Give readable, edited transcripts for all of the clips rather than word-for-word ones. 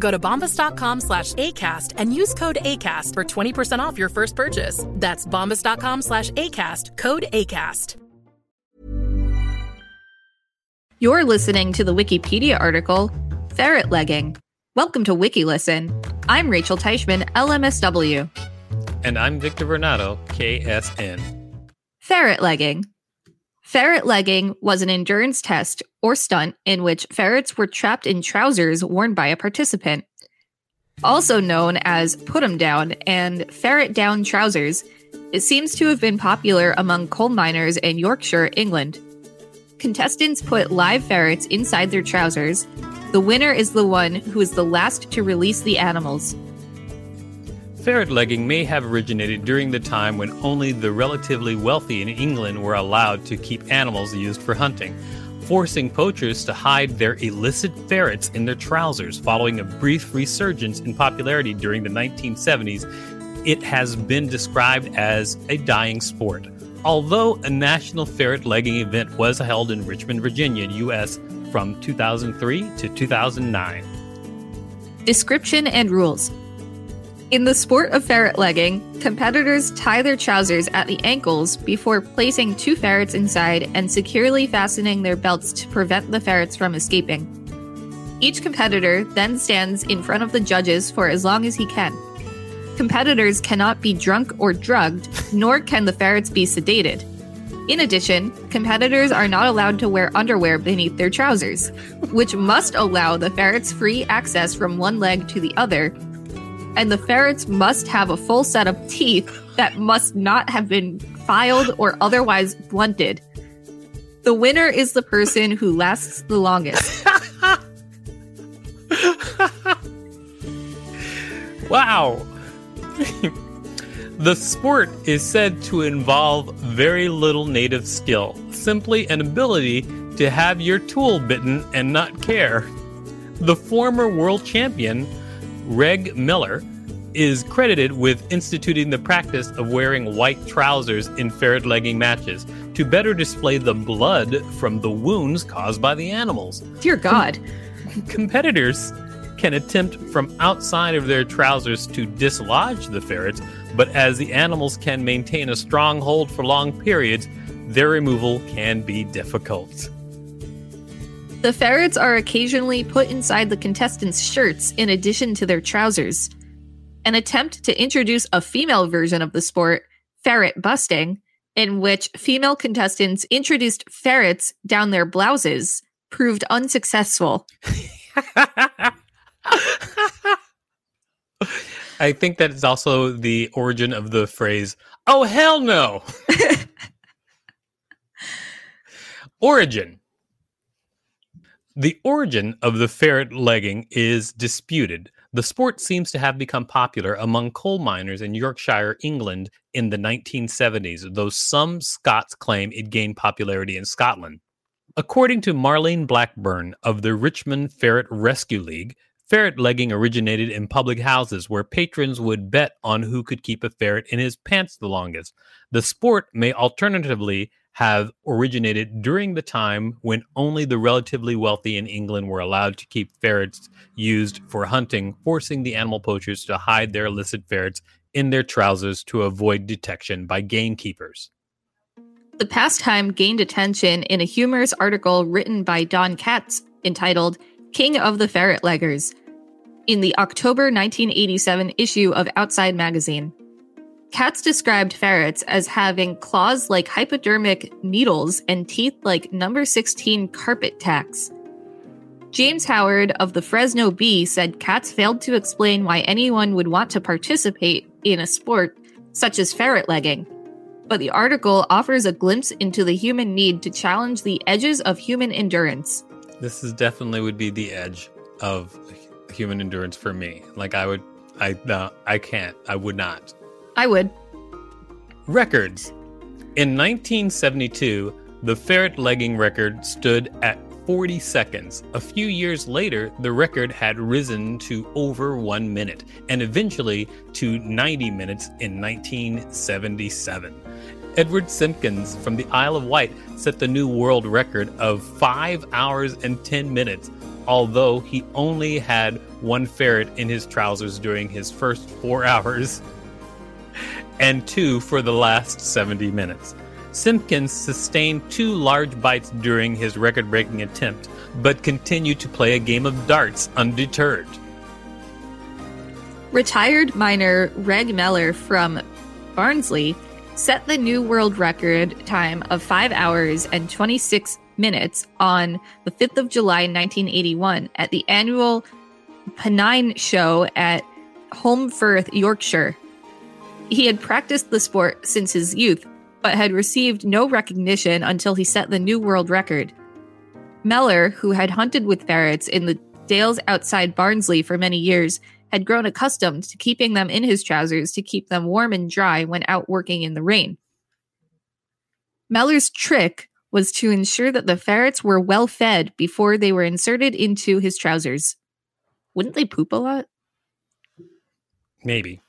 Go to bombas.com/ACAST and use code ACAST for 20% off your first purchase. That's bombas.com/ACAST, code ACAST. You're listening to the Wikipedia article, Ferret-Legging. Welcome to WikiListen. I'm Rachel Teichman, LMSW. And I'm Victor Varnado, KSN. Ferret-Legging. Ferret-legging was an endurance test or stunt in which ferrets were trapped in trousers worn by a participant. Also known as put-em-down and ferret-down trousers, it seems to have been popular among coal miners in Yorkshire, England. Contestants put live ferrets inside their trousers. The winner is the one who is the last to release the animals. Ferret-legging may have originated during the time when only the relatively wealthy in England were allowed to keep animals used for hunting, forcing poachers to hide their illicit ferrets in their trousers. Following a brief resurgence in popularity during the 1970s, it has been described as a dying sport. Although a national ferret-legging event was held in Richmond, Virginia, U.S. from 2003 to 2009. Description and rules. In the sport of ferret-legging, competitors tie their trousers at the ankles before placing two ferrets inside and securely fastening their belts to prevent the ferrets from escaping. Each competitor then stands in front of the judges for as long as he can. Competitors cannot be drunk or drugged, nor can the ferrets be sedated. In addition, competitors are not allowed to wear underwear beneath their trousers, which must allow the ferrets free access from one leg to the other, and the ferrets must have a full set of teeth that must not have been filed or otherwise blunted. The winner is the person who lasts the longest. Wow. The sport is said to involve very little native skill, simply an ability to have your tool bitten and not care. The former world champion, Reg Miller, is credited with instituting the practice of wearing white trousers in ferret-legging matches to better display the blood from the wounds caused by the animals. Dear God. Competitors can attempt from outside of their trousers to dislodge the ferrets, but as the animals can maintain a strong hold for long periods, their removal can be difficult. The ferrets are occasionally put inside the contestants' shirts in addition to their trousers. An attempt to introduce a female version of the sport, ferret busting, in which female contestants introduced ferrets down their blouses, proved unsuccessful. I think that is also the origin of the phrase, oh, hell no. Origin. The origin of the ferret-legging is disputed. The sport seems to have become popular among coal miners in Yorkshire, England, in the 1970s, though some Scots claim it gained popularity in Scotland. According to Marlene Blackburn of the Richmond Ferret Rescue League, ferret-legging originated in public houses where patrons would bet on who could keep a ferret in his pants the longest. The sport may alternatively have originated during the time when only the relatively wealthy in England were allowed to keep ferrets used for hunting, forcing the animal poachers to hide their illicit ferrets in their trousers to avoid detection by gamekeepers. The pastime gained attention in a humorous article written by Don Katz entitled King of the Ferret Leggers in the October 1987 issue of Outside Magazine. Katz described ferrets as having claws like hypodermic needles and teeth like number 16 carpet tacks. James Howard of the Fresno Bee said Katz failed to explain why anyone would want to participate in a sport such as ferret-legging, but the article offers a glimpse into the human need to challenge the edges of human endurance. This is definitely would be the edge of human endurance for me. Like I would not. Records. In 1972, the ferret-legging record stood at 40 seconds. A few years later, the record had risen to over 1 minute and eventually to 90 minutes in 1977. Edward Simpkins from the Isle of Wight set the new world record of 5 hours and 10 minutes, although he only had one ferret in his trousers during his first 4 hours and 2 for the last 70 minutes. Simpkins sustained 2 large bites during his record-breaking attempt, but continued to play a game of darts undeterred. Retired miner Reg Mellor from Barnsley set the new world record time of 5 hours and 26 minutes on the 5th of July, 1981 at the annual Pennine Show at Holmfirth, Yorkshire. He had practiced the sport since his youth, but had received no recognition until he set the new world record. Mellor, who had hunted with ferrets in the dales outside Barnsley for many years, had grown accustomed to keeping them in his trousers to keep them warm and dry when out working in the rain. Mellor's trick was to ensure that the ferrets were well fed before they were inserted into his trousers. Wouldn't they poop a lot? Maybe.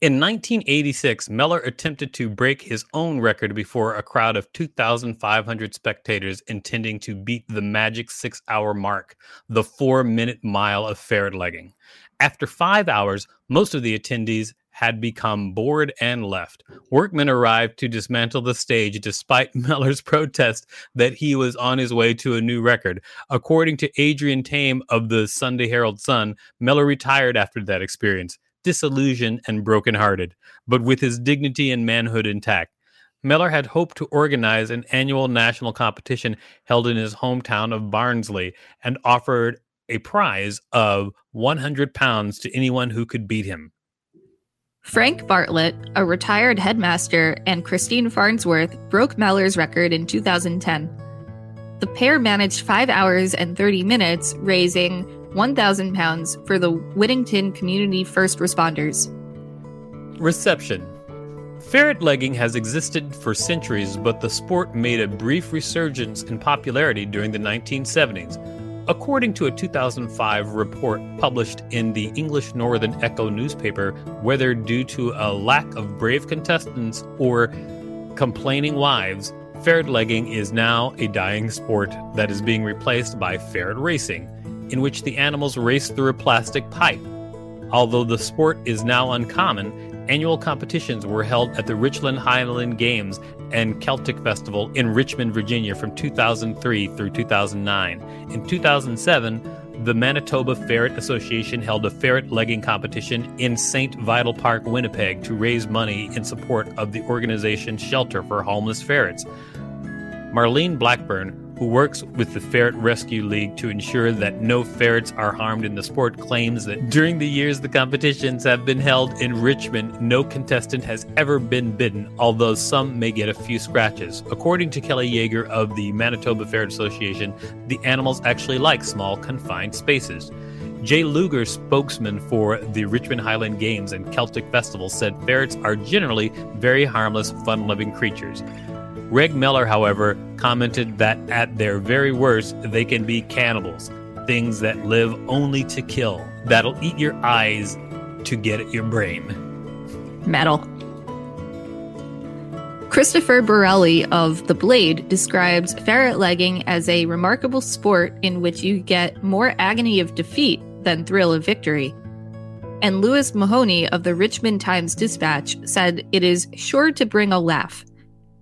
In 1986, Mellor attempted to break his own record before a crowd of 2,500 spectators intending to beat the magic 6-hour mark, the 4-minute mile of ferret-legging. After 5 hours, most of the attendees had become bored and left. Workmen arrived to dismantle the stage despite Mellor's protest that he was on his way to a new record. According to Adrian Tame of the Sunday Herald Sun, Mellor retired after that experience, disillusioned and brokenhearted, but with his dignity and manhood intact. Mellor had hoped to organize an annual national competition held in his hometown of Barnsley and offered a prize of £100 to anyone who could beat him. Frank Bartlett, a retired headmaster, and Christine Farnsworth broke Mellor's record in 2010. The pair managed 5 hours and 30 minutes, raising £1,000 for the Whittington Community First Responders. Reception. Ferret-legging has existed for centuries, but the sport made a brief resurgence in popularity during the 1970s. According to a 2005 report published in the English Northern Echo newspaper, whether due to a lack of brave contestants or complaining wives, ferret-legging is now a dying sport that is being replaced by ferret racing, in which the animals race through a plastic pipe. Although the sport is now uncommon, annual competitions were held at the Richmond Highland Games and Celtic Festival in Richmond, Virginia from 2003 through 2009. In 2007, the Manitoba Ferret Association held a ferret-legging competition in St. Vital Park, Winnipeg, to raise money in support of the organization's shelter for homeless ferrets. Marlene Blackburn, who works with the Ferret Rescue League to ensure that no ferrets are harmed in the sport, claims that during the years the competitions have been held in Richmond, no contestant has ever been bitten, although some may get a few scratches. According to Kelly Yeager of the Manitoba Ferret Association, the animals actually like small, confined spaces. Jay Luger, spokesman for the Richmond Highland Games and Celtic Festival, said ferrets are generally very harmless, fun-loving creatures. Reg Mellor, however, commented that at their very worst, they can be cannibals, things that live only to kill, that'll eat your eyes to get at your brain. Metal. Christopher Borelli of The Blade describes ferret-legging as a remarkable sport in which you get more agony of defeat than thrill of victory. And Louis Mahoney of the Richmond Times-Dispatch said it is sure to bring a laugh.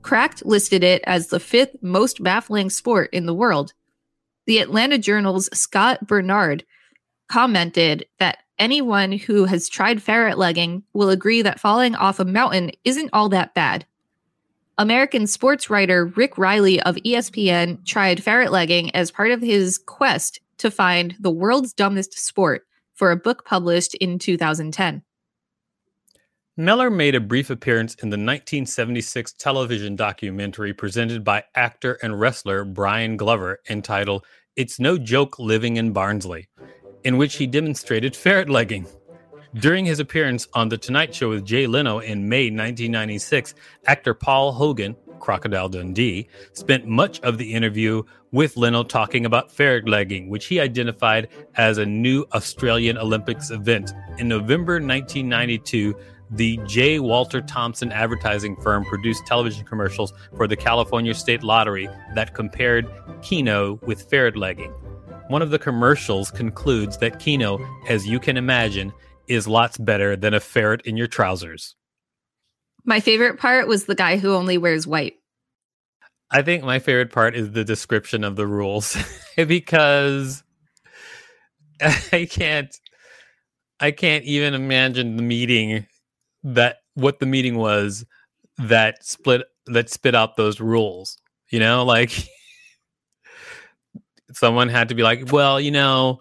Cracked listed it as the fifth most baffling sport in the world. The Atlanta Journal's Scott Bernarde commented that anyone who has tried ferret-legging will agree that falling off a mountain isn't all that bad. American sports writer Rick Reilly of ESPN tried ferret-legging as part of his quest to find the world's dumbest sport for a book published in 2010. Mellor made a brief appearance in the 1976 television documentary presented by actor and wrestler Brian Glover entitled It's No Joke Living in Barnsley, in which he demonstrated ferret-legging. During his appearance on The Tonight Show with Jay Leno in May 1996, actor Paul Hogan, Crocodile Dundee, spent much of the interview with Leno talking about ferret-legging, which he identified as a new Australian Olympics event. In November 1992, the J. Walter Thompson advertising firm produced television commercials for the California State Lottery that compared Keno with ferret-legging. One of the commercials concludes that Keno, as you can imagine, is lots better than a ferret in your trousers. My favorite part was the guy who only wears white. I think my favorite part is the description of the rules because I can't even imagine the meeting was that spit out those rules. You know, like someone had to be like, well, you know,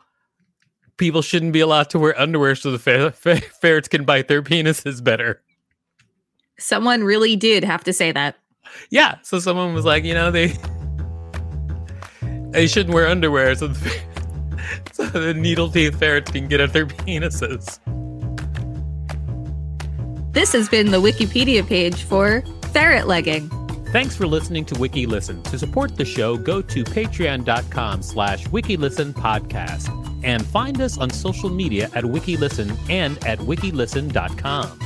people shouldn't be allowed to wear underwear so the ferrets can bite their penises better. Someone really did have to say that. Yeah. So someone was like, you know, they shouldn't wear underwear so the needle teeth ferrets can get at their penises. This has been the Wikipedia page for ferret-legging. Thanks for listening to WikiListen. To support the show, go to patreon.com/WikiListen podcast. And find us on social media at WikiListen and at WikiListen.com.